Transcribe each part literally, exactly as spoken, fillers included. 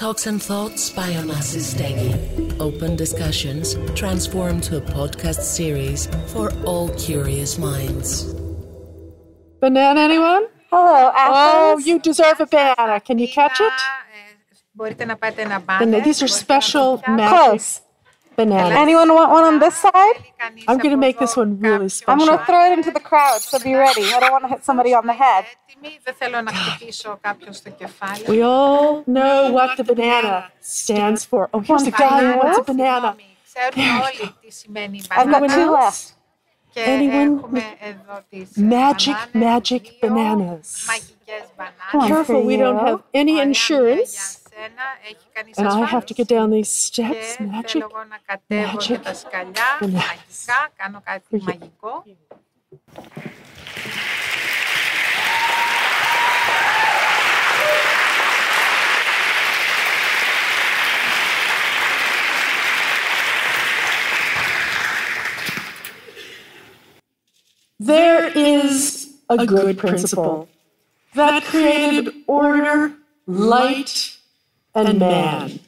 Talks and Thoughts by Onassis Steggy. Open discussions transformed to a podcast series for all curious minds. Banana, anyone? Hello, Athens. Oh, you deserve a banana. Can you catch it? These are special magic bananas. Anyone want one on this side? I'm going to make this one really special. I'm going to throw it into the crowd, so be ready. I don't want to hit somebody on the head. We all know what the banana stands for. Oh, here's the guy who wants a banana. I've got two left. Anyone with magic, magic bananas. Come on, careful, we don't have any insurance. And I have to get down these steps. Magic, magic, bananas. There is a good principle that created order, light, and man,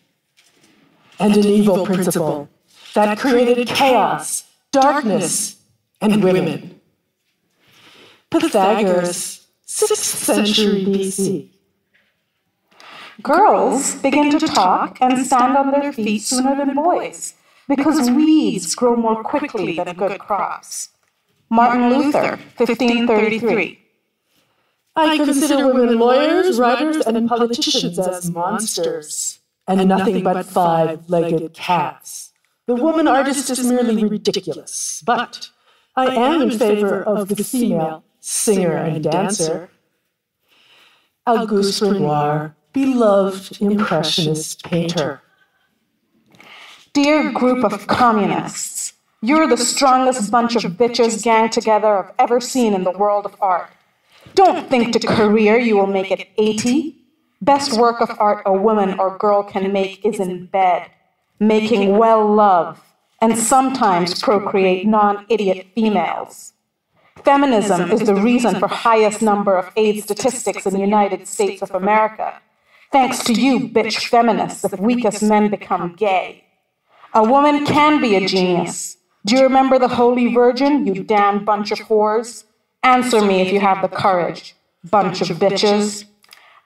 and an evil principle that created chaos, darkness, and women. Pythagoras, sixth century B C. Girls begin to talk and stand on their feet sooner than boys, because weeds grow more quickly than good crops. Martin Luther, fifteen thirty-three. I consider women lawyers, writers, and politicians as monsters, and nothing but five-legged cats. The woman artist is merely ridiculous, but I am in favor of the female singer and dancer. Auguste Renoir, beloved Impressionist painter. Dear group of communists, you're the strongest bunch of bitches gang together I've ever seen in the world of art. Don't think to career you will make it eighty. Best work of art a woman or girl can make is in bed, making well love, and sometimes procreate non-idiot females. Feminism is the reason for highest number of AIDS statistics in the United States of America. Thanks to you, bitch feminists, the weakest men become gay. A woman can be a genius. Do you remember the Holy Virgin, you damned bunch of whores? Answer me if you have the courage, bunch of bitches.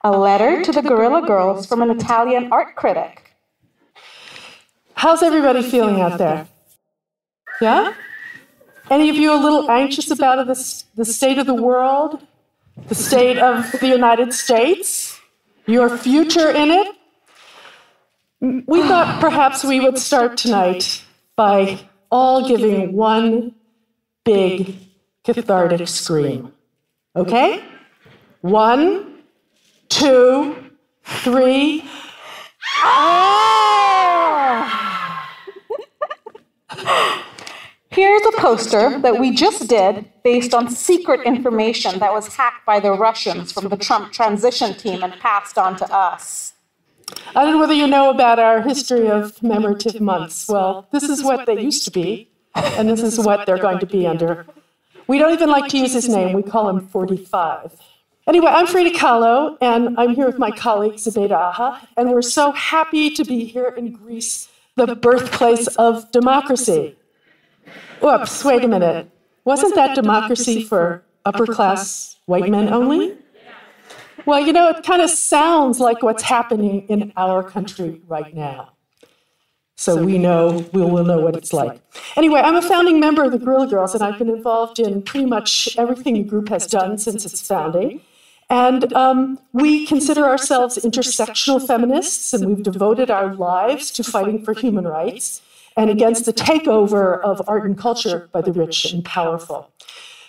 A letter to the Guerrilla Girls from an Italian art critic. How's everybody feeling out there? Yeah? Any of you a little anxious about the, the state of the world? The state of the United States? Your future in it? We thought perhaps we would start tonight by all giving one big cathartic scream. Okay? One, two, three. Ah! Here's a poster that we just did based on secret information that was hacked by the Russians from the Trump transition team and passed on to us. I don't know whether you know about our history of commemorative months. Well, this is what they used to be, and this is what they're going to be under. We don't even like to use his name. We call him forty-five. Anyway, I'm Frida Kahlo, and I'm here with my colleague, Zabeda Aha, and we're so happy to be here in Greece, the birthplace of democracy. Oops, wait a minute. Wasn't that democracy for upper-class white men only? Well, you know, it kind of sounds like what's happening in our country right now. So we know, we will know what it's like. Anyway, I'm a founding member of the Guerrilla Girls, and I've been involved in pretty much everything the group has done since its founding. And um, we consider ourselves intersectional feminists, and we've devoted our lives to fighting for human rights and against the takeover of art and culture by the rich and powerful.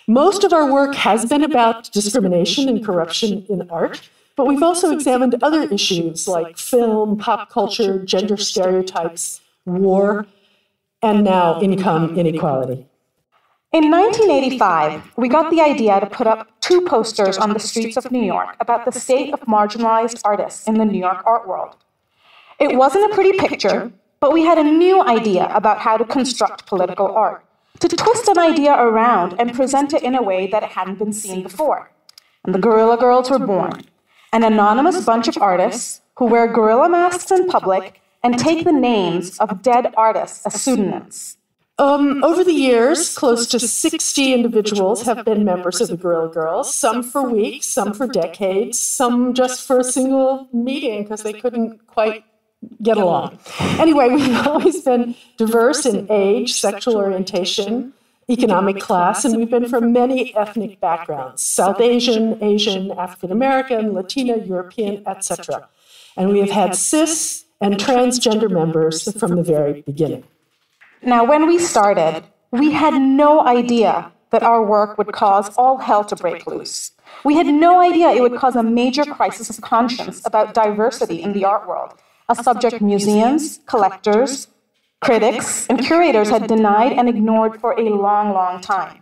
Most of our work has been about discrimination and corruption in art, but we've also examined other issues like film, pop culture, gender stereotypes, war, and now income inequality. In nineteen eighty-five, we got the idea to put up two posters on the streets of New York about the state of marginalized artists in the New York art world. It wasn't a pretty picture, but we had a new idea about how to construct political art, to twist an idea around and present it in a way that it hadn't been seen before. And the Guerrilla Girls were born, an anonymous bunch of artists who wear gorilla masks in public and take the names of dead artists as pseudonyms. Um, over the years, close to sixty individuals have been members of the Guerrilla Girls, some for weeks, some for decades, some just for a single meeting because they couldn't quite get along. Anyway, we've always been diverse in age, sexual orientation, economic class, and we've been from many ethnic backgrounds, South Asian, Asian, African American, Latina, European, et cetera. And we have had cis and transgender members from the very beginning. Now, when we started, we had no idea that our work would cause all hell to break loose. We had no idea it would cause a major crisis of conscience about diversity in the art world, a subject museums, collectors, critics, and curators had denied and ignored for a long, long time.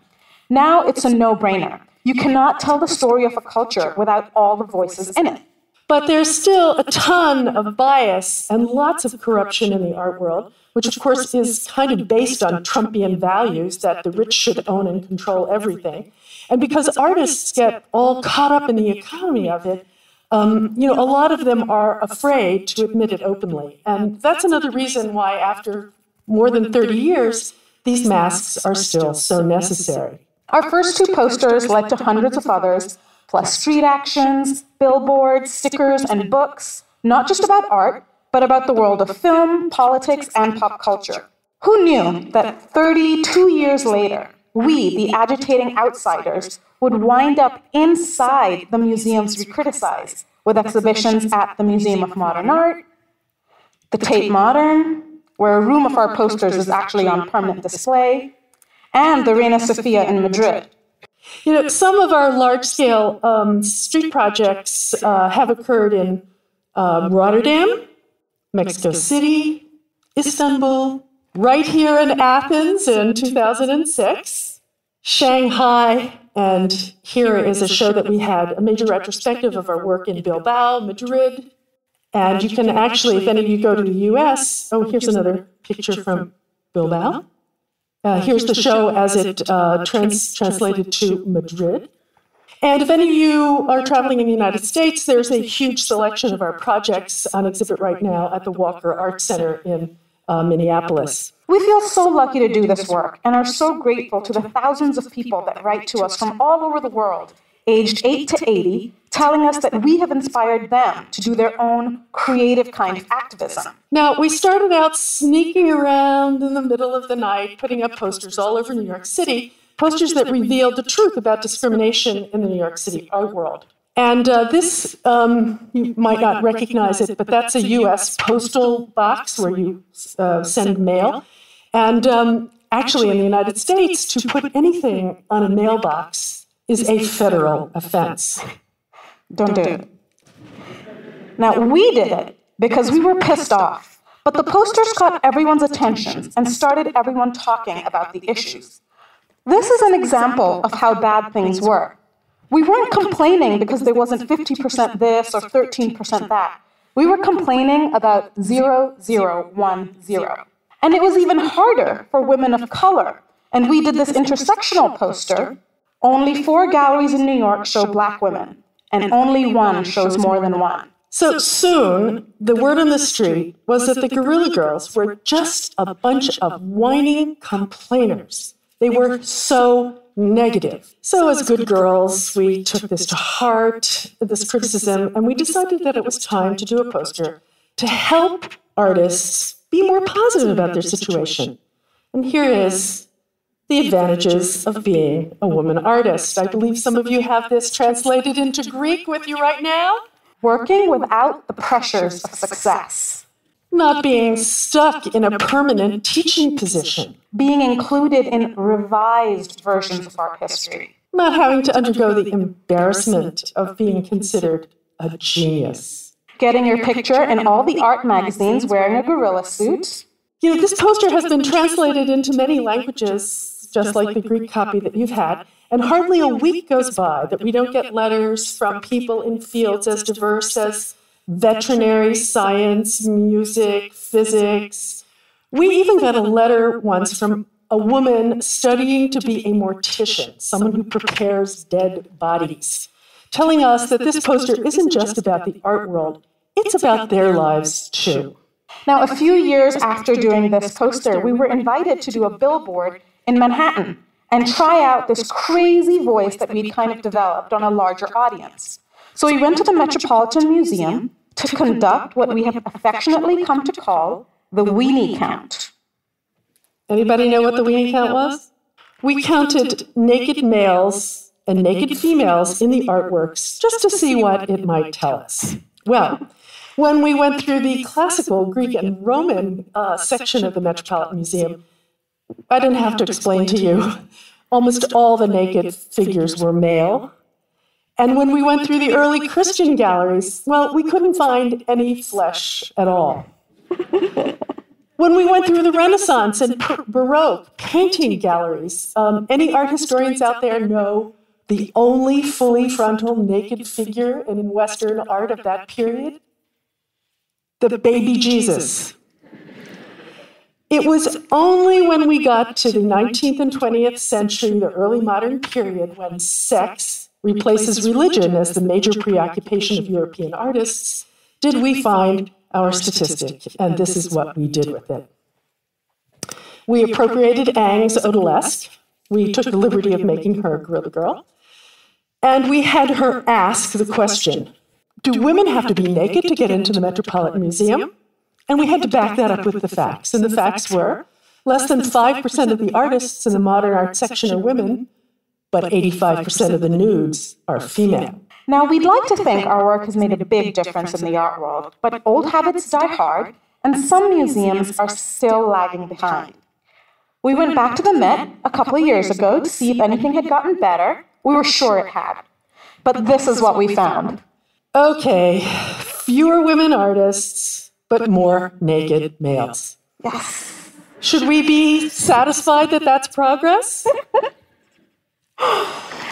Now it's a no-brainer. You cannot tell the story of a culture without all the voices in it. But there's still a ton of bias and lots of corruption in the art world, which, of course, is kind of based on Trumpian values that the rich should own and control everything. And because artists get all caught up in the economy of it, um, you know, a lot of them are afraid to admit it openly. And that's another reason why, after more than thirty years, these masks are still so necessary. Our first two posters led to hundreds of others, plus street actions, billboards, stickers, and books, not just about art, but about the world of film, politics, and pop culture. Who knew that thirty-two years later, we, the agitating outsiders, would wind up inside the museums we criticize, with exhibitions at the Museum of Modern Art, the Tate Modern, where a room of our posters is actually on permanent display, and the Reina Sofia in Madrid. You know, some of our large-scale um, street projects uh, have occurred in um, Rotterdam, Mexico City, Istanbul, right here in Athens in two thousand six, Shanghai, and here is a show that we had, a major retrospective of our work in Bilbao, Madrid, and you can actually, if any of you go to the U S, oh, here's another picture from Bilbao. Uh, here's the show as it uh, trans- translated to Madrid. And if any of you are traveling in the United States, there's a huge selection of our projects on exhibit right now at the Walker Arts Center in uh, Minneapolis. We feel so lucky to do this work and are so grateful to the thousands of people that write to us from all over the world, aged eight to eighty, telling us that we have inspired them to do their own creative kind of activism. Now, we started out sneaking around in the middle of the night, putting up posters all over New York City, posters that revealed the truth about discrimination in the New York City art world. And uh, this, um, you might not recognize it, but that's a U S postal box where you uh, send mail. And um, actually, in the United States, to put anything on a mailbox is a federal offense. Don't do it. Now, we did it because we were pissed off, but the posters caught everyone's attention and started everyone talking about the issues. This is an example of how bad things were. We weren't complaining because there wasn't fifty percent this or thirteen percent that. We were complaining about zero zero one zero. And it was even harder for women of color. And we did this intersectional poster. Only four galleries in New York show black women, and only one shows more than one. So soon, the word on the street was that the Guerrilla Girls were just a bunch of whining complainers. They were so negative. So as good girls, we took this to heart, this criticism, and we decided that it was time to do a poster to help artists be more positive about their situation. And here is The Advantages of Being a Woman Artist. I believe some of you have this translated into Greek with you right now. Working without the pressures of success. Not being stuck in a permanent teaching position. Being included in revised versions of art history. Not having to undergo the embarrassment of being considered a genius. Getting your picture in all the art magazines wearing a gorilla suit. You know, this poster has been translated into many languages, just like the Greek copy that you've had, and hardly a week goes by that we don't get letters from people in fields as diverse as veterinary science, music, physics. We even got a letter once from a woman studying to be a mortician, someone who prepares dead bodies, telling us that this poster isn't just about the art world, It's about their lives, too. Now, a few years after doing this poster, we were invited to do a billboard in Manhattan and try out this crazy voice that we'd kind of developed on a larger audience. So we went to the Metropolitan Museum to conduct what we have affectionately come to call the weenie count. Anybody know what the weenie count was? We counted naked males and naked females in the artworks just to see what it might tell us. Well, when we went through the classical Greek and Roman uh, section of the Metropolitan Museum, I didn't have to explain to you. Almost all the naked figures were male. And when we went through the early Christian galleries, well, we couldn't find any flesh at all. When we went through the Renaissance and Baroque painting galleries, um, any art historians out there know the only fully frontal naked figure in Western art of that period? The baby Jesus. It was only when we got to the nineteenth and twentieth century, the early modern period, when sex replaces religion as the major preoccupation of European artists, did we find our statistic, and this is what we did with it. We appropriated Ang's Odalisque. We took the liberty of making her a Guerrilla Girl. And we had her ask the question, do women have to be naked to get into the Metropolitan Museum? And we had to back that up with the facts. And the facts were, less than five percent of the artists in the modern art section are women, but eighty-five percent of the nudes are female. Now, we'd like to think our work has made a big difference in the art world, but old habits die hard, and some museums are still lagging behind. We went back to the Met a couple of years ago to see if anything had gotten better. We were sure it had. But this is what we found. Okay, fewer women artists, but more naked males. Yes. Should we be satisfied that that's progress?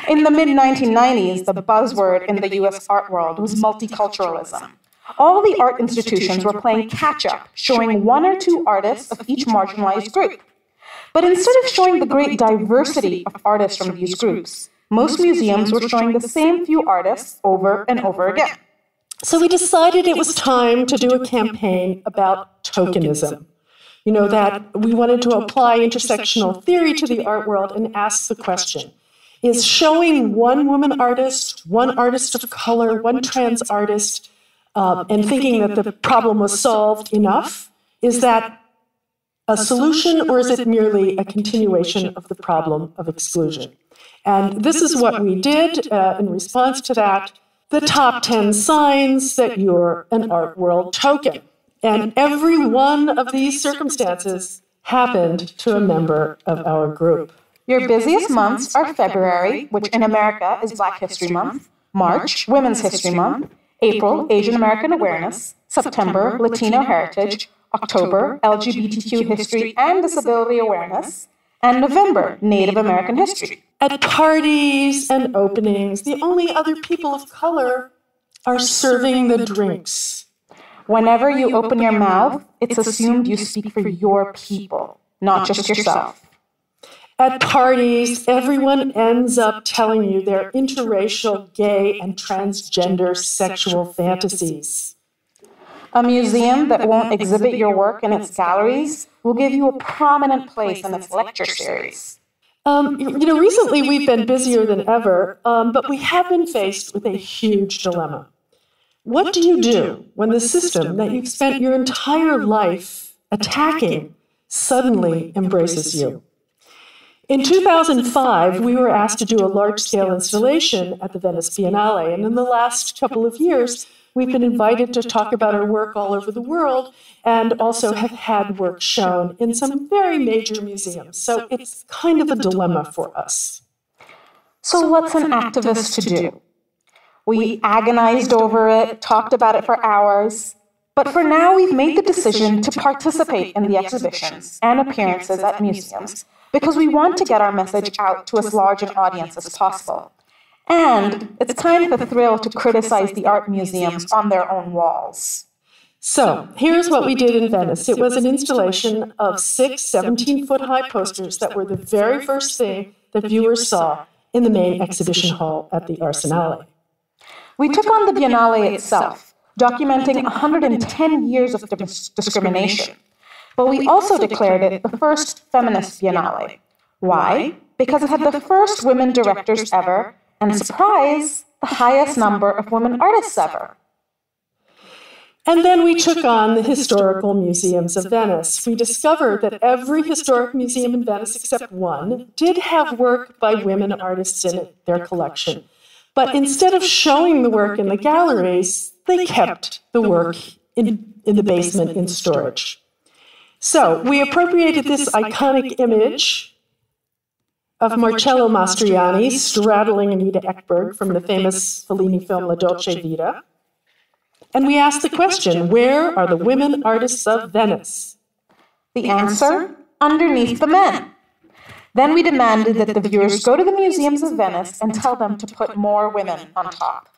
In the mid nineteen nineties, the buzzword in the U S art world was multiculturalism. All the art institutions were playing catch-up, showing one or two artists of each marginalized group. But instead of showing the great diversity of artists from these groups, most museums were showing the same few artists over and over again. So we decided it was time to do a campaign about tokenism. You know, that we wanted to apply intersectional theory to the art world and ask the question, is showing one woman artist, one artist of color, one trans artist, uh, and thinking that the problem was solved enough, is that a solution or is it merely a continuation of the problem of exclusion? And this is what we did uh, in response to that, the top ten signs that you're an art world token. And every one of these circumstances happened to a member of our group. Your busiest months are February, which in America is Black History Month, March, Women's History Month, April, Asian American Awareness, September, Latino Heritage, October, L G B T Q History and Disability Awareness, and November, Native American History. At parties and openings, the only other people of color are serving the drinks. Whenever you open your mouth, it's assumed you speak for your people, not just yourself. At parties, everyone ends up telling you their interracial, gay, and transgender sexual fantasies. A museum that won't exhibit your work in its galleries will give you a prominent place in its lecture series. Um, you know, recently we've been busier than ever, um, but we have been faced with a huge dilemma. What do you do when the system that you've spent your entire life attacking suddenly embraces you? In two thousand five, we were asked to do a large-scale installation at the Venice Biennale, and in the last couple of years, we've been invited to talk about our work all over the world and also have had work shown in some very major museums. So it's kind of a dilemma for us. So what's an activist to do? We agonized over it, talked about it for hours, but for now we've made the decision to participate in the exhibitions and appearances at museums, because we want to get our message out to as large an audience as possible. And it's kind of a thrill to criticize the art museums on their own walls. So here's what we did in Venice. It was an installation of six seventeen-foot-high posters that were the very first thing that viewers saw in the main exhibition hall at the Arsenale. We took on the Biennale itself, documenting one hundred ten years of discrimination. But we also declared it the first feminist biennale. Why? Because it had the first women directors ever, and surprise, the highest number of women artists ever. And then we took on the historical museums of Venice. We discovered that every historic museum in Venice, except one, did have work by women artists in their collection. But instead of showing the work in the galleries, they kept the work in, in the basement in storage. So we appropriated this iconic image of Marcello Mastroianni straddling Anita Ekberg from the famous Fellini film La Dolce Vita. And we asked the question, where are the women artists of Venice? The answer, underneath the men. Then we demanded that the viewers go to the museums of Venice and tell them to put more women on top.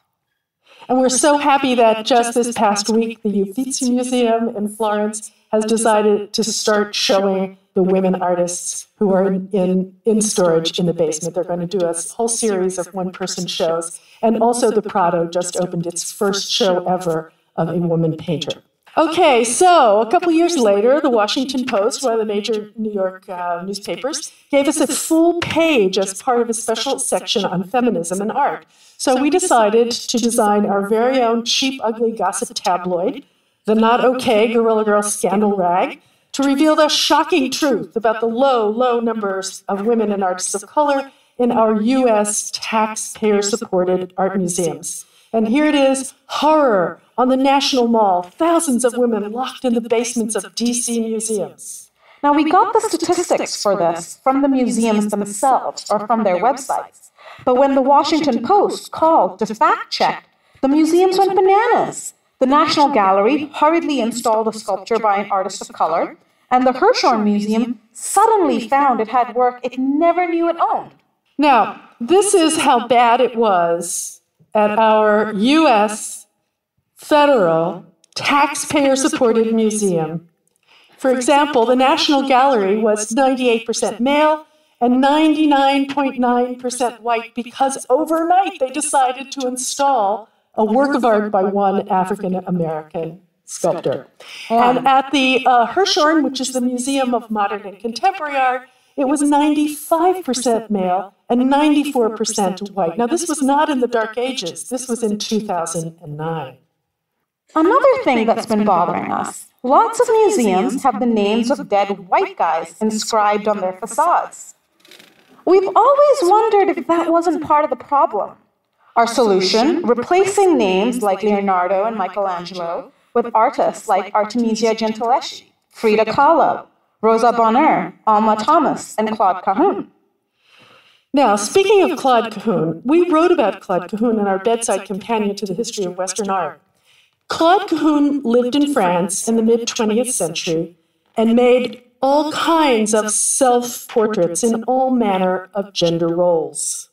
And we're so happy that just this past week, the Uffizi Museum in Florence has decided to start showing the women artists who are in, in storage in the basement. They're going to do a whole series of one-person shows. And also the Prado just opened its first show ever of a woman painter. Okay, so a couple years later, the Washington Post, one of the major New York uh, newspapers, gave us a full page as part of a special section on feminism and art. So we decided to design our very own cheap, ugly gossip tabloid, the not okay Guerrilla Girls scandal rag, to reveal the shocking truth about the low, low numbers of women and artists of color in our U S taxpayer-supported art museums. And here it is, horror on the National Mall, thousands of women locked in the basements of D C museums. Now, we got the statistics for this from the museums themselves or from their websites. But when the Washington Post called to fact-check, the museums went bananas. The National Gallery hurriedly installed a sculpture by an artist of color, and the Hirshhorn Museum suddenly found it had work it never knew it owned. Now, this is how bad it was at our U S federal taxpayer-supported museum. For example, the National Gallery was ninety-eight percent male and ninety-nine point nine percent white because overnight they decided to install a work of art by one African-American sculptor. And at the uh, Hirshhorn, which is the Museum of Modern and Contemporary Art, it was ninety-five percent male and ninety-four percent white. Now, this was not in the Dark Ages. This was in two thousand nine. Another thing that's been bothering us, lots of museums have the names of dead white guys inscribed on their facades. We've always wondered if that wasn't part of the problem. Our solution, replacing names like Leonardo and Michelangelo with artists like Artemisia Gentileschi, Frida Kahlo, Rosa Bonheur, Alma Thomas, and Claude Cahun. Now, speaking of Claude Cahun, we wrote about Claude Cahun in our Bedside Companion to the History of Western Art. Claude Cahun lived in France in the mid-twentieth century and made all kinds of self-portraits in all manner of gender roles.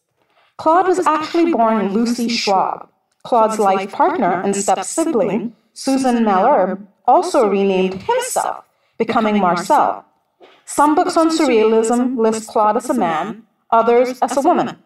Claude was actually born Lucy Schwab. Claude's life partner and step-sibling, Susan Malherbe, also renamed himself, becoming Marcel. Some books on surrealism list Claude as a man, others as a woman.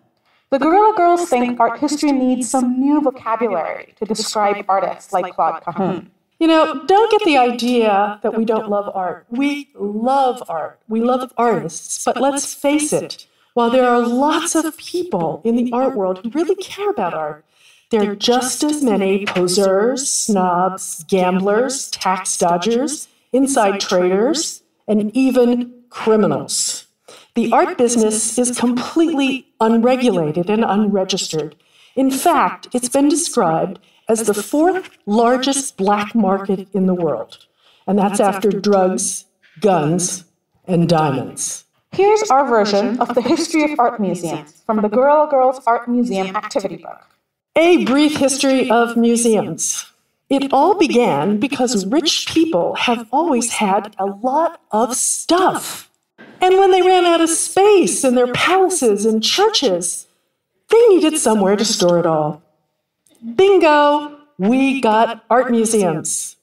The Guerrilla Girls think art history needs some new vocabulary to describe artists like Claude Cahun. You know, don't get the idea that we don't love art. We love art. We love artists, but let's face it. While there are lots of people in the art world who really care about art, there are just as many posers, snobs, gamblers, tax dodgers, inside traders, and even criminals. The art business is completely unregulated and unregistered. In fact, it's been described as the fourth largest black market in the world, and that's after drugs, guns, and diamonds. Here's our version of the history of art museums from the Guerrilla Girls Art Museum Activity Book. A brief history of museums. It all began because rich people have always had a lot of stuff. And when they ran out of space in their palaces and churches, they needed somewhere to store it all. Bingo! We got art museums.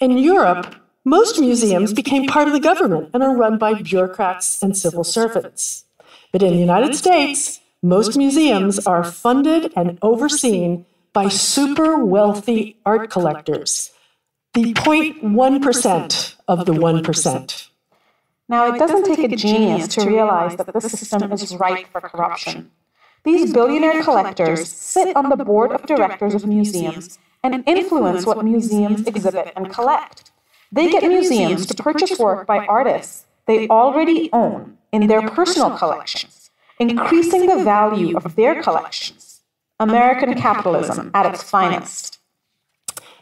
In Europe, most museums became part of the government and are run by bureaucrats and civil servants. But in the United States, most museums are funded and overseen by super wealthy art collectors, the zero point one percent of the one percent. Now, it doesn't take a genius to realize that this system is ripe for corruption. These billionaire collectors sit on the board of directors of museums and influence what museums exhibit and collect. They get museums to purchase work by artists they already own in their personal collections, increasing the value of their collections. American capitalism at its finest.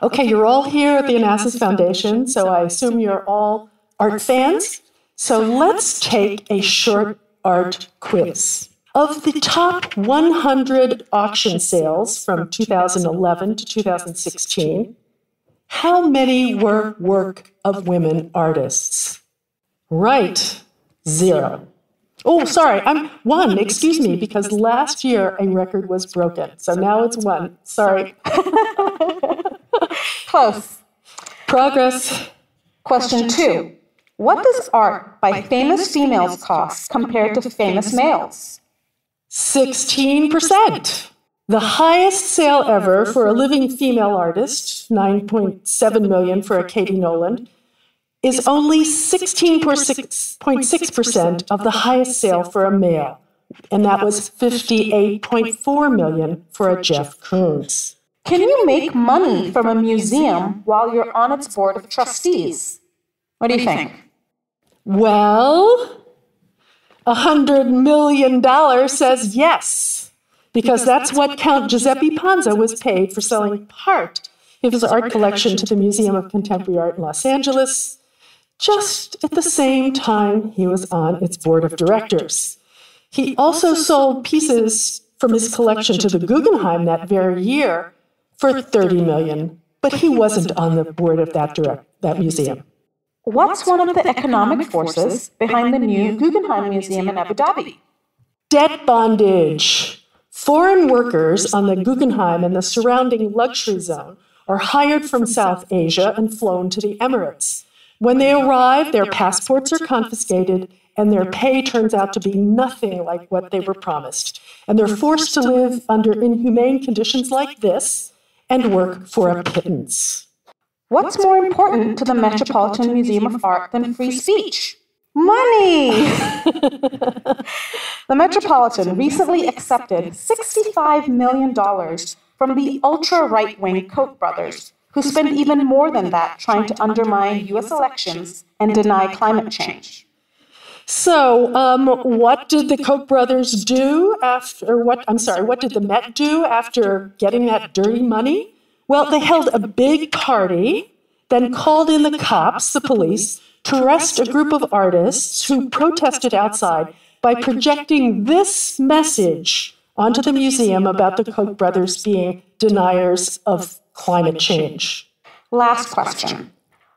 Okay, you're all here at the Onassis Foundation, so I assume you're all art fans. So let's take a short art quiz. Of the top one hundred auction sales from two thousand eleven to two thousand sixteen, how many were work of women artists? Right, zero. Oh, sorry, I'm one, excuse me, because last year a record was broken. So now it's one, sorry. Close. Progress. Question two. What does art by famous females cost compared to famous males? sixteen percent. The highest sale ever for a living female artist, nine point seven million dollars for a Katie Noland, is only sixteen point six percent of the highest sale for a male, and that was fifty-eight point four million dollars for a Jeff Koons. Can you make money from a museum while you're on its board of trustees? What do you think? Well, one hundred million dollars says yes, because that's what Count Giuseppe Panza was paid for selling part of his art collection to the Museum of Contemporary Art in Los Angeles, just at the same time he was on its board of directors. He also sold pieces from his collection to the Guggenheim that very year for thirty million dollars, but he wasn't on the board of that, direct, that museum. What's one of the economic forces behind the new Guggenheim Museum in Abu Dhabi? Debt bondage. Foreign workers on the Guggenheim and the surrounding luxury zone are hired from South Asia and flown to the Emirates. When they arrive, their passports are confiscated and their pay turns out to be nothing like what they were promised. And they're forced to live under inhumane conditions like this and work for a pittance. What's, What's more important, important to the, the Metropolitan, Metropolitan Museum of Art than free speech? Money! The Metropolitan recently accepted sixty-five million dollars from the ultra-right-wing Koch brothers, who spend even more than that trying to undermine U S elections and deny climate change. So, um, what did the Koch brothers do after, or what, I'm sorry, what did the Met do after getting that dirty money? Well, they held a big party, then called in the cops, the police, to arrest a group of artists who protested outside by projecting this message onto the museum about the Koch brothers being deniers of climate change. Last question.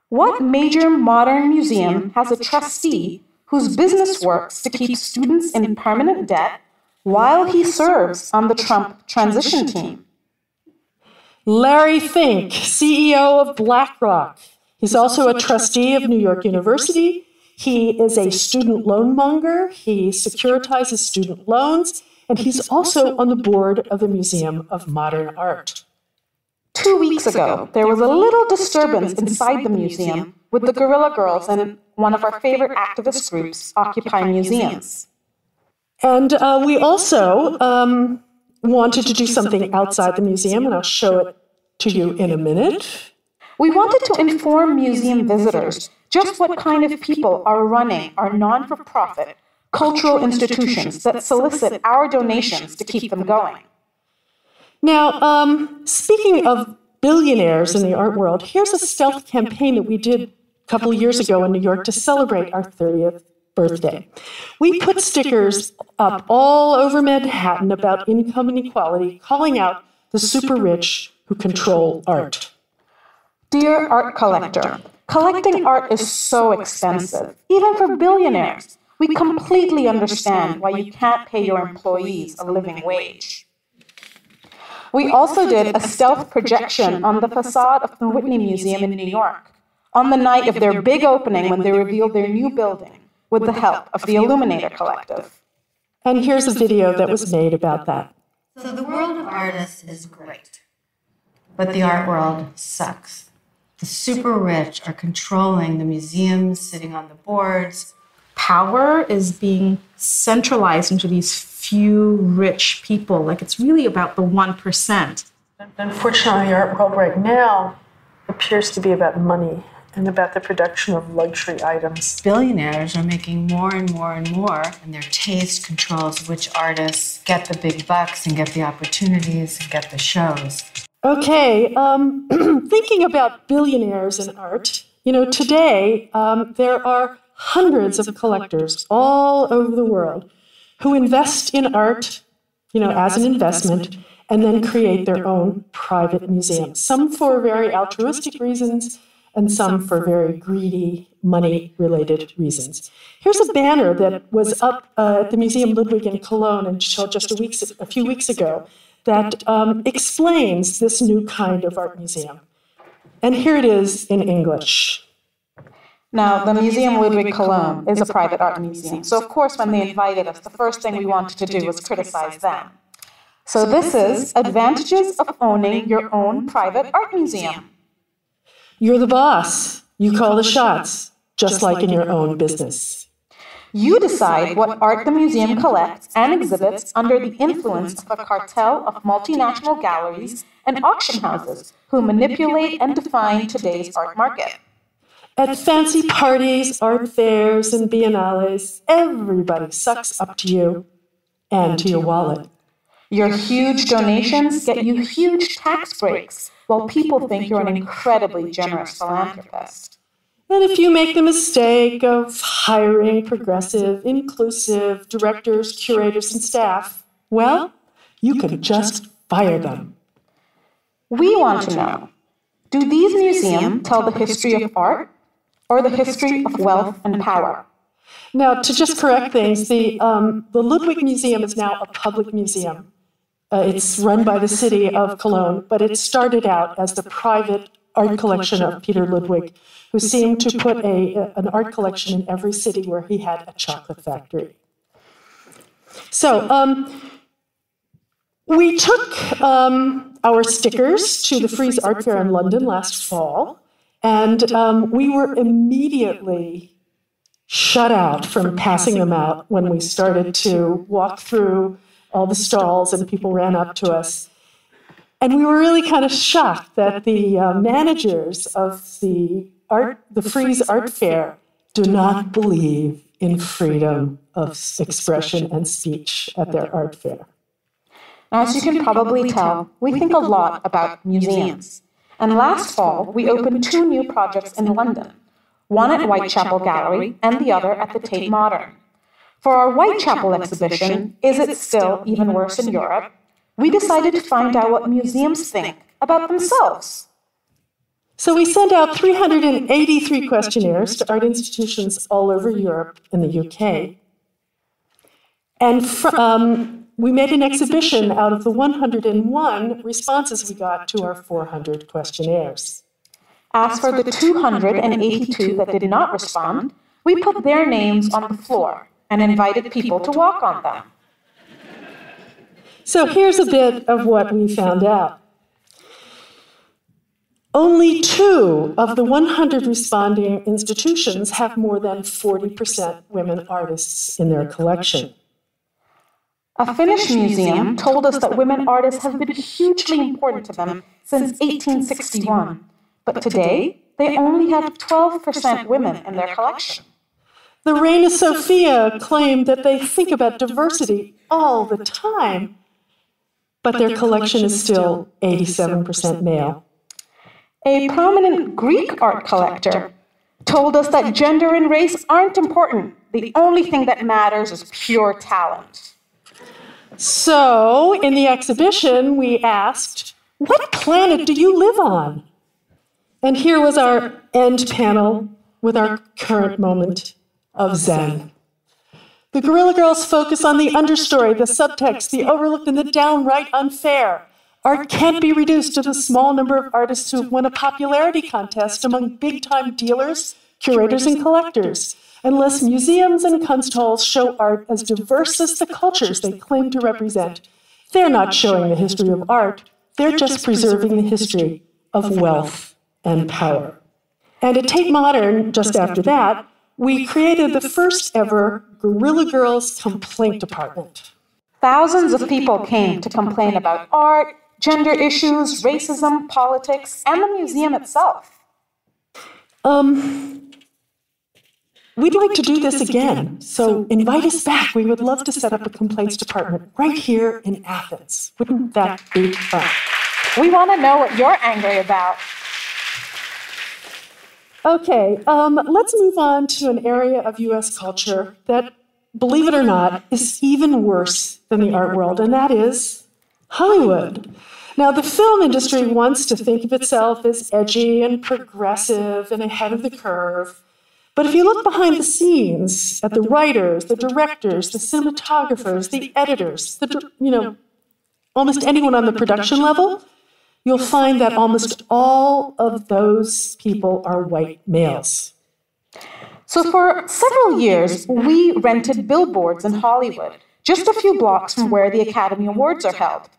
What major modern museum has a trustee whose business works to keep students in permanent debt while he serves on the Trump transition team? Larry Fink, C E O of BlackRock. He's also a trustee of New York University. He is a student loan monger. He securitizes student loans. And he's also on the board of the Museum of Modern Art. Two weeks ago, there was a little disturbance inside the museum with the Guerrilla Girls and one of our favorite activist groups, Occupy Museums. And uh, we also... Um, wanted to do something outside the museum, and I'll show it to you in a minute. We wanted to inform museum visitors just what kind of people are running our non-for-profit cultural institutions that solicit our donations to keep them going. Now, um, speaking of billionaires in the art world, here's a stealth campaign that we did a couple of years ago in New York to celebrate our thirtieth birthday. We put stickers up all over Manhattan about income inequality, calling out the super rich who control art. Dear art collector, collecting art is so expensive, even for billionaires. We completely understand why you can't pay your employees a living wage. We also did a stealth projection on the facade of the Whitney Museum in New York on the night of their big opening when they revealed their new building, with the help of the Illuminator Collective. And here's a video that was made about that. So the world of artists is great. But the art world sucks. The super rich are controlling the museums, sitting on the boards. Power is being centralized into these few rich people. Like, it's really about the one percent. Unfortunately, the art world right now appears to be about money and about the production of luxury items. Billionaires are making more and more and more, and their taste controls which artists get the big bucks and get the opportunities and get the shows. Okay, um, thinking about billionaires in art, you know, today um, there are hundreds of collectors all over the world who invest in art, you know, as an investment, and then create their own private museums, some for very altruistic reasons and some for very greedy, money-related reasons. Here's a banner that was up uh, at the Museum Ludwig in Cologne until just a, weeks, a few weeks ago that um, explains this new kind of art museum. And here it is in English. Now, the Museum Ludwig Cologne is a private art museum, so of course when they invited us, the first thing we wanted to do was criticize them. So this is Advantages of Owning Your Own Private Art Museum. You're the boss. You call the shots, just like in your own business. You decide what art the museum collects and exhibits under the influence of a cartel of multinational galleries and auction houses who manipulate and define today's art market. At fancy parties, art fairs, and biennales, everybody sucks up to you and to your wallet. Your huge donations get you huge tax breaks, while people think you're an incredibly generous philanthropist. And if you make the mistake of hiring progressive, inclusive directors, curators, and staff, well, you can just fire them. We want to know, do these museums tell the history of art, or the history of wealth and power? Now, to just correct things, the, um, the Ludwig Museum is now a public museum. Uh, it's run by the city of Cologne, but it started out as the private art collection of Peter Ludwig, who seemed to put a, an art collection in every city where he had a chocolate factory. So um, we took um, our stickers to the Frieze Art Fair in London last fall, and um, we were immediately shut out from passing them out when we started to walk through all the stalls, and people ran up to us. And we were really kind of shocked that the uh, managers of the art, the Frieze Art Fair do not believe in freedom of expression and speech at their art fair. As you can probably tell, we think a lot about museums. And last fall, we opened two new projects in London, one at Whitechapel Gallery and the other at the Tate Modern. For our Whitechapel exhibition, Is It Still Even Worse in Europe?, we decided to find out what museums think about themselves. So we sent out three hundred eighty-three questionnaires to art institutions all over Europe and the U K. And fr- um, we made an exhibition out of the one hundred one responses we got to our four hundred questionnaires. As for the two hundred eighty-two that did not respond, we put their names on the floor and invited people to walk on them. So here's a bit of what we found out. Only two of the one hundred responding institutions have more than forty percent women artists in their collection. A Finnish museum told us that women artists have been hugely important to them since eighteen sixty-one, but today they only have twelve percent women in their collection. The Reina Sofia claimed that they think about diversity all the time, but their collection is still eighty-seven percent male. A prominent Greek art collector told us that gender and race aren't important. The only thing that matters is pure talent. So, in the exhibition, we asked, what planet do you live on? And here was our end panel with our current moment of Zen. The Guerrilla Girls focus on the understory, the subtext, the overlooked, and the downright unfair. Art can't be reduced to the small number of artists who have won a popularity contest among big-time dealers, curators, and collectors, unless museums and kunsthalls show art as diverse as the cultures they claim to represent. They're not showing the history of art. They're just preserving the history of wealth and power. And at Tate Modern, just after that, we created the first ever Guerrilla Girls Complaint Department. Thousands of people came to complain about art, gender issues, racism, politics, and the museum itself. Um, we'd like to do this again, so invite us back. We would love to set up a complaints department right here in Athens. Wouldn't that be fun? We want to know what you're angry about. Okay, um, let's move on to an area of U S culture that, believe it or not, is even worse than the art world, and that is Hollywood. Now, the film industry wants to think of itself as edgy and progressive and ahead of the curve. But if you look behind the scenes at the writers, the directors, the cinematographers, the editors, the, you know, almost anyone on the production level, you'll find that almost all of those people are white males. So for several years, we rented billboards in Hollywood, just a few blocks from where the Academy Awards are held.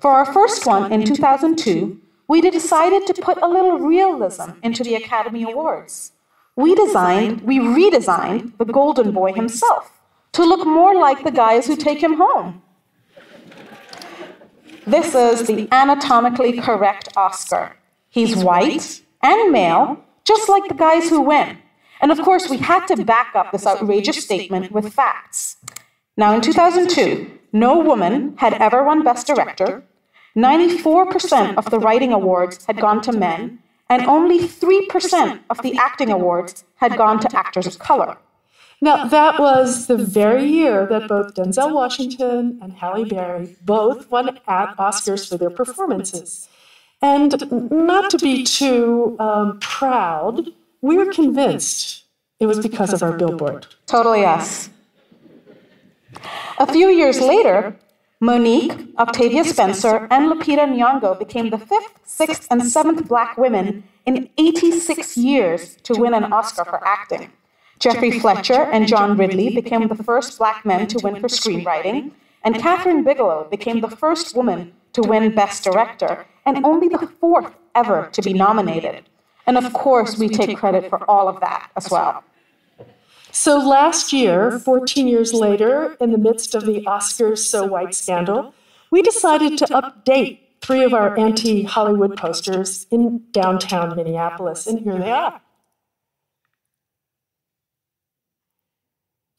For our first one in two thousand two, we decided to put a little realism into the Academy Awards. We designed, we redesigned the Golden Boy himself to look more like the guys who take him home. This is the anatomically correct Oscar. He's white and male, just like the guys who win. And of course, we had to back up this outrageous statement with facts. Now, in two thousand two, no woman had ever won Best Director, ninety-four percent of the writing awards had gone to men, and only three percent of the acting awards had gone to actors of color. Now, that was the very year that both Denzel Washington and Halle Berry both won at Oscars for their performances. And not to be too um, proud, we were convinced it was because of our billboard. Totally us. A few years later, Monique, Octavia Spencer, and Lupita Nyong'o became the fifth, sixth, and seventh black women in eighty-six years to win an Oscar for acting. Jeffrey Fletcher and John Ridley became the first black men to win for screenwriting, and Catherine Bigelow became the first woman to win Best Director, and only the fourth ever to be nominated. And of course, we take credit for all of that as well. So last year, fourteen years later, in the midst of the Oscars So White scandal, we decided to update three of our anti-Hollywood posters in downtown Minneapolis, and here they are.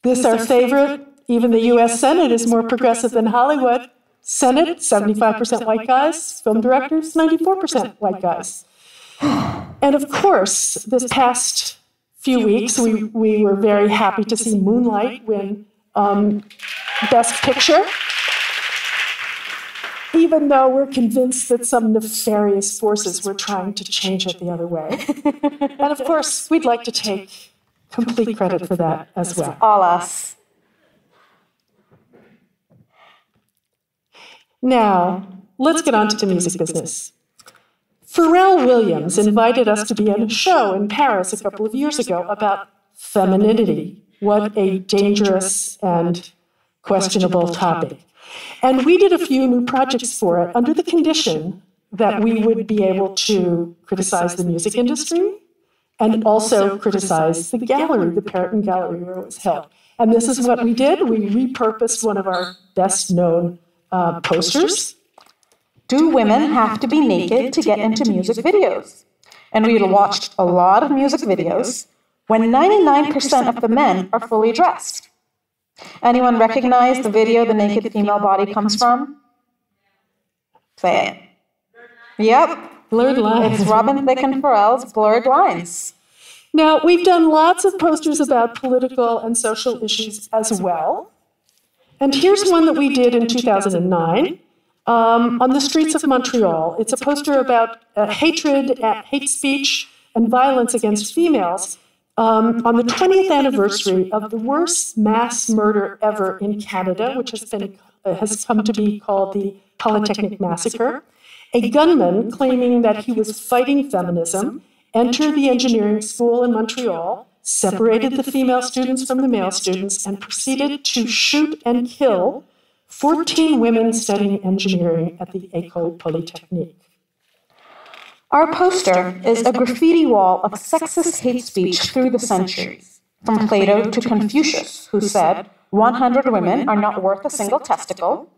This, our favorite, even the U S Senate is more progressive than Hollywood. Senate, seventy-five percent white guys. Film directors, ninety-four percent white guys. And of course, this past few weeks, we, we were very happy to see Moonlight win um, Best Picture, even though we're convinced that some nefarious forces were trying to change it the other way. And of course, we'd like to take complete credit for that as well. All us. Now, let's get on to the music business. Pharrell Williams invited us to be on a show in Paris a couple of years ago about femininity, what a dangerous and questionable topic. And we did a few new projects for it under the condition that we would be able to criticize the music industry, and also criticized the gallery, the Perrotin Gallery, where it was held. And this is what we did. We repurposed one of our best-known uh, posters. Do women have to be naked to get into music videos? And we watched a lot of music videos when ninety-nine percent of the men are fully dressed. Anyone recognize the video the naked female body comes from? Say it. Yep. Blurred Lines. It's Robin Thicke and Pharrell's Blurred Lines. Now, we've done lots of posters about political and social issues as well. And here's one that we did in two thousand nine um, on the streets of Montreal. It's a poster about uh, hatred, uh, hate speech, and violence against females um, on the twentieth anniversary of the worst mass murder ever in Canada, which has, been, uh, has come to be called the Polytechnic Massacre. A gunman claiming that he was fighting feminism entered the engineering school in Montreal, separated the female students from the male students, and proceeded to shoot and kill fourteen women studying engineering at the École Polytechnique. Our poster is a graffiti wall of sexist hate speech through the centuries, from Plato to Confucius, who said, one hundred women are not worth a single testicle,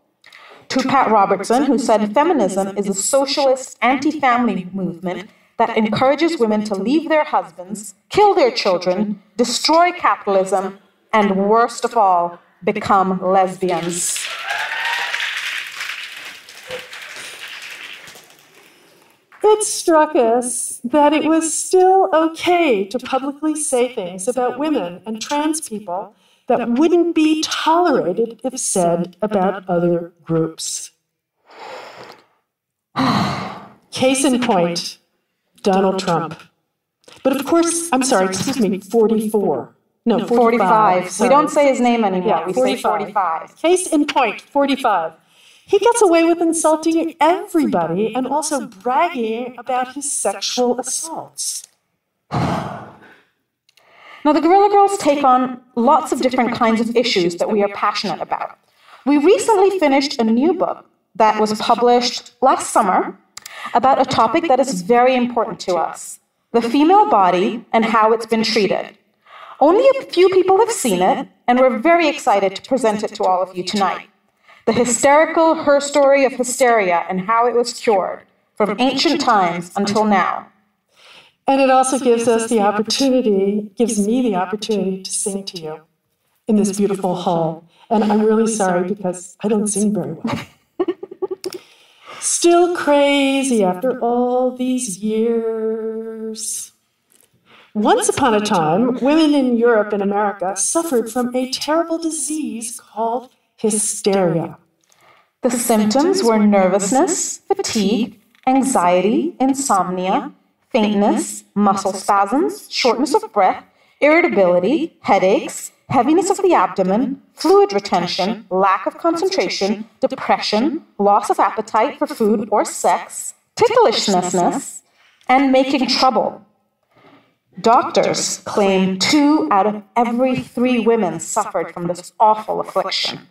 to Pat Robertson, who said feminism is a socialist anti-family movement that encourages women to leave their husbands, kill their children, destroy capitalism, and worst of all, become lesbians. It struck us that it was still okay to publicly say things about women and trans people that wouldn't be tolerated if said about other groups. Case in point, Donald Trump. But of course, I'm sorry, excuse me, forty-four. No, forty-five. Sorry. We don't say his name anymore. Yeah, we forty-five. Say forty-five. Case in point, forty-five. He gets away with insulting everybody and also bragging about his sexual assaults. Now, the Guerrilla Girls take on lots of different kinds of issues that we are passionate about. We recently finished a new book that was published last summer about a topic that is very important to us, the female body and how it's been treated. Only a few people have seen it, and we're very excited to present it to all of you tonight. The hysterical her story of hysteria and how it was cured from ancient times until now. And it also gives us the opportunity, gives me the opportunity to sing to you in this beautiful hall. And I'm really sorry because I don't sing very well. Still crazy after all these years. Once upon a time, women in Europe and America suffered from a terrible disease called hysteria. The symptoms were nervousness, fatigue, anxiety, insomnia, faintness, muscle spasms, shortness of breath, irritability, headaches, heaviness of the abdomen, fluid retention, lack of concentration, depression, loss of appetite for food or sex, ticklishness, and making trouble. Doctors claim two out of every three women suffered from this awful affliction.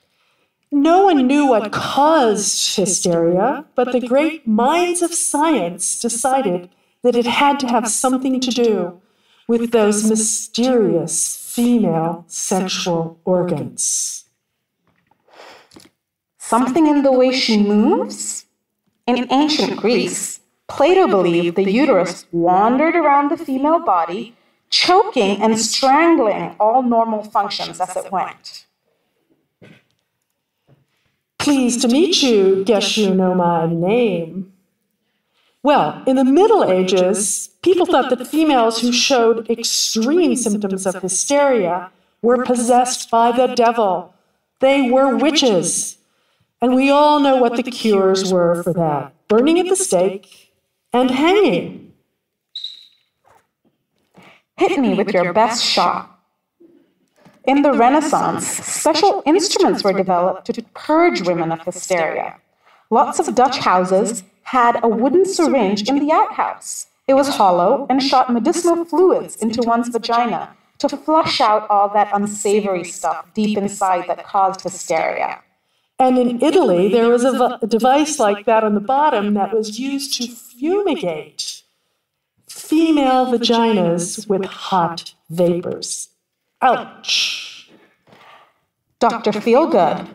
No one knew what caused hysteria, but the great minds of science decided that it had to have something to do with those mysterious female sexual organs. Something in the way she moves? In ancient Greece, Plato believed the uterus wandered around the female body, choking and strangling all normal functions as it went. Pleased to meet you, guess you know my name. Well, in the Middle Ages, people thought that females who showed extreme symptoms of hysteria were possessed by the devil. They were witches. And we all know what the cures were for that: burning at the stake and hanging. Hit me with your best shot. In the Renaissance, special instruments were developed to purge women of hysteria. Lots of Dutch houses had a wooden syringe in the outhouse. It was hollow and shot medicinal fluids into one's vagina to flush out all that unsavory stuff deep inside that caused hysteria. And in Italy, there was a, v- a device like that on the bottom that was used to fumigate female vaginas with hot vapors. Ouch! Doctor Feelgood,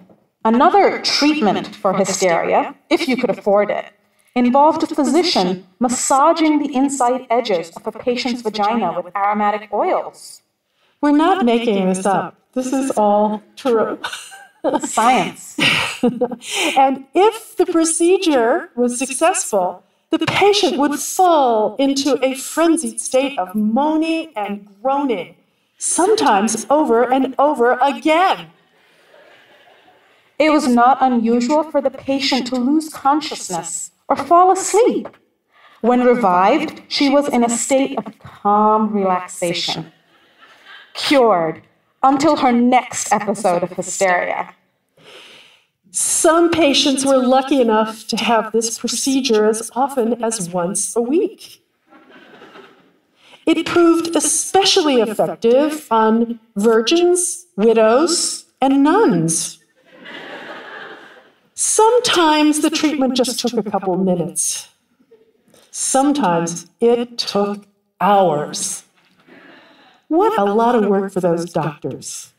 another treatment for hysteria, if you could afford it, involved a physician massaging the inside edges of a patient's vagina with aromatic oils. We're not making this up. This is all true. Science. And if the procedure was successful, the patient would fall into a frenzied state of moaning and groaning, sometimes over and over again. It was not unusual for the patient to lose consciousness or fall asleep. When revived, she was in a state of calm relaxation. Cured. Until her next episode of hysteria. Some patients were lucky enough to have this procedure as often as once a week. It proved especially effective on virgins, widows, and nuns. Sometimes the treatment just took a couple minutes. Sometimes it took hours. What a lot of work for those doctors.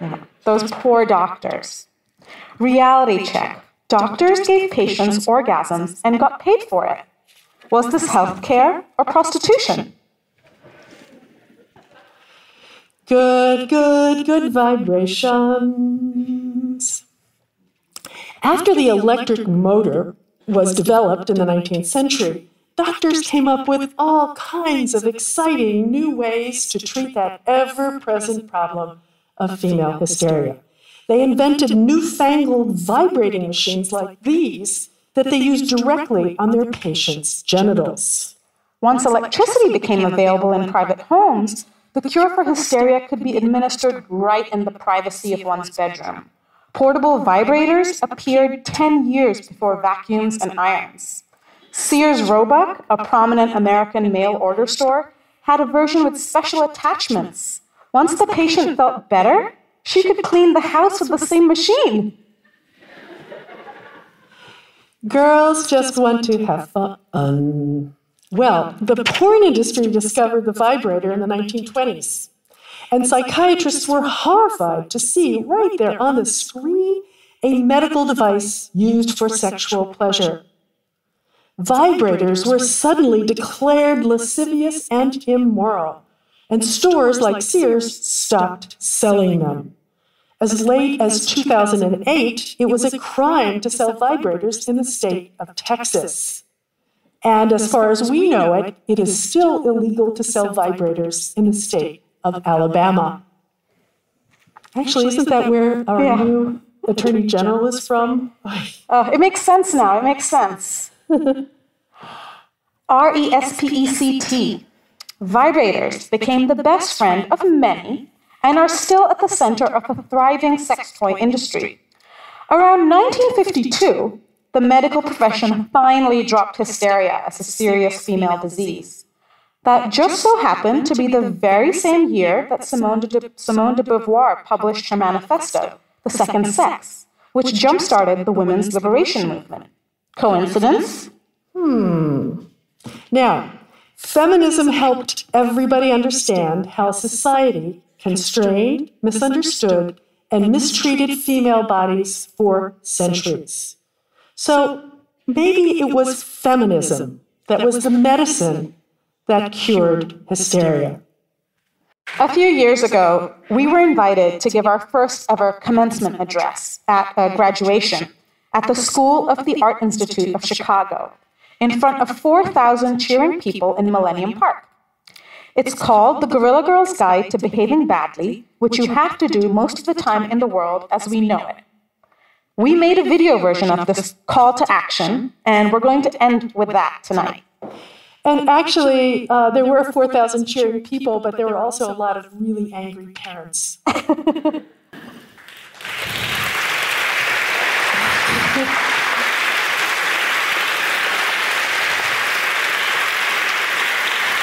Yeah. Those poor doctors. Reality check. Doctors gave patients orgasms and got paid for it. Was this healthcare or prostitution? Good, good, good vibrations. After the electric motor was developed in the nineteenth century, doctors came up with all kinds of exciting new ways to treat that ever-present problem of female hysteria. They invented newfangled vibrating machines like these that they used directly on their patients' genitals. Once electricity became available in private homes, the cure for hysteria could be administered right in the privacy of one's bedroom. Portable vibrators appeared ten years before vacuums and irons. Sears Roebuck, a prominent American mail-order store, had a version with special attachments. Once the patient felt better, she could clean the house with the same machine. Girls just want to have fun. Well, the porn industry discovered the vibrator in the nineteen twenties, and psychiatrists were horrified to see right there on the screen a medical device used for sexual pleasure. Vibrators were suddenly declared lascivious and immoral, and stores like Sears stopped selling them. As late as two thousand eight, it was a crime to sell vibrators in the state of Texas. And as far as we know it, it is still illegal to sell vibrators in the state of Alabama. Actually, isn't that where our yeah. new Attorney General is from? Uh, it makes sense now. It makes sense. R E S P E C T. Vibrators became the best friend of many and are still at the center of a thriving sex toy industry. Around nineteen fifty-two, the medical profession finally dropped hysteria as a serious female disease. That just so happened to be the very same year that Simone de, Simone de Beauvoir published her manifesto, The Second Sex, which jump-started the women's liberation movement. Coincidence? Hmm. Now, feminism helped everybody understand how society constrained, misunderstood, and mistreated female bodies for centuries. So maybe it was feminism that was the medicine that cured hysteria. A few years ago, we were invited to give our first ever commencement address at a graduation at the School of the Art Institute of Chicago, in front of four thousand cheering people in Millennium Park. It's called The Guerrilla Girls' Guide to Behaving Badly, which you have to do most of the time in the world as we know it. We made a video version of this call to action, and we're going to end with that tonight. And actually, uh, there were four thousand cheering people, but there were also a lot of really angry parents.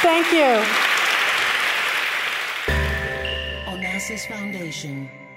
Thank you. Onassis Foundation.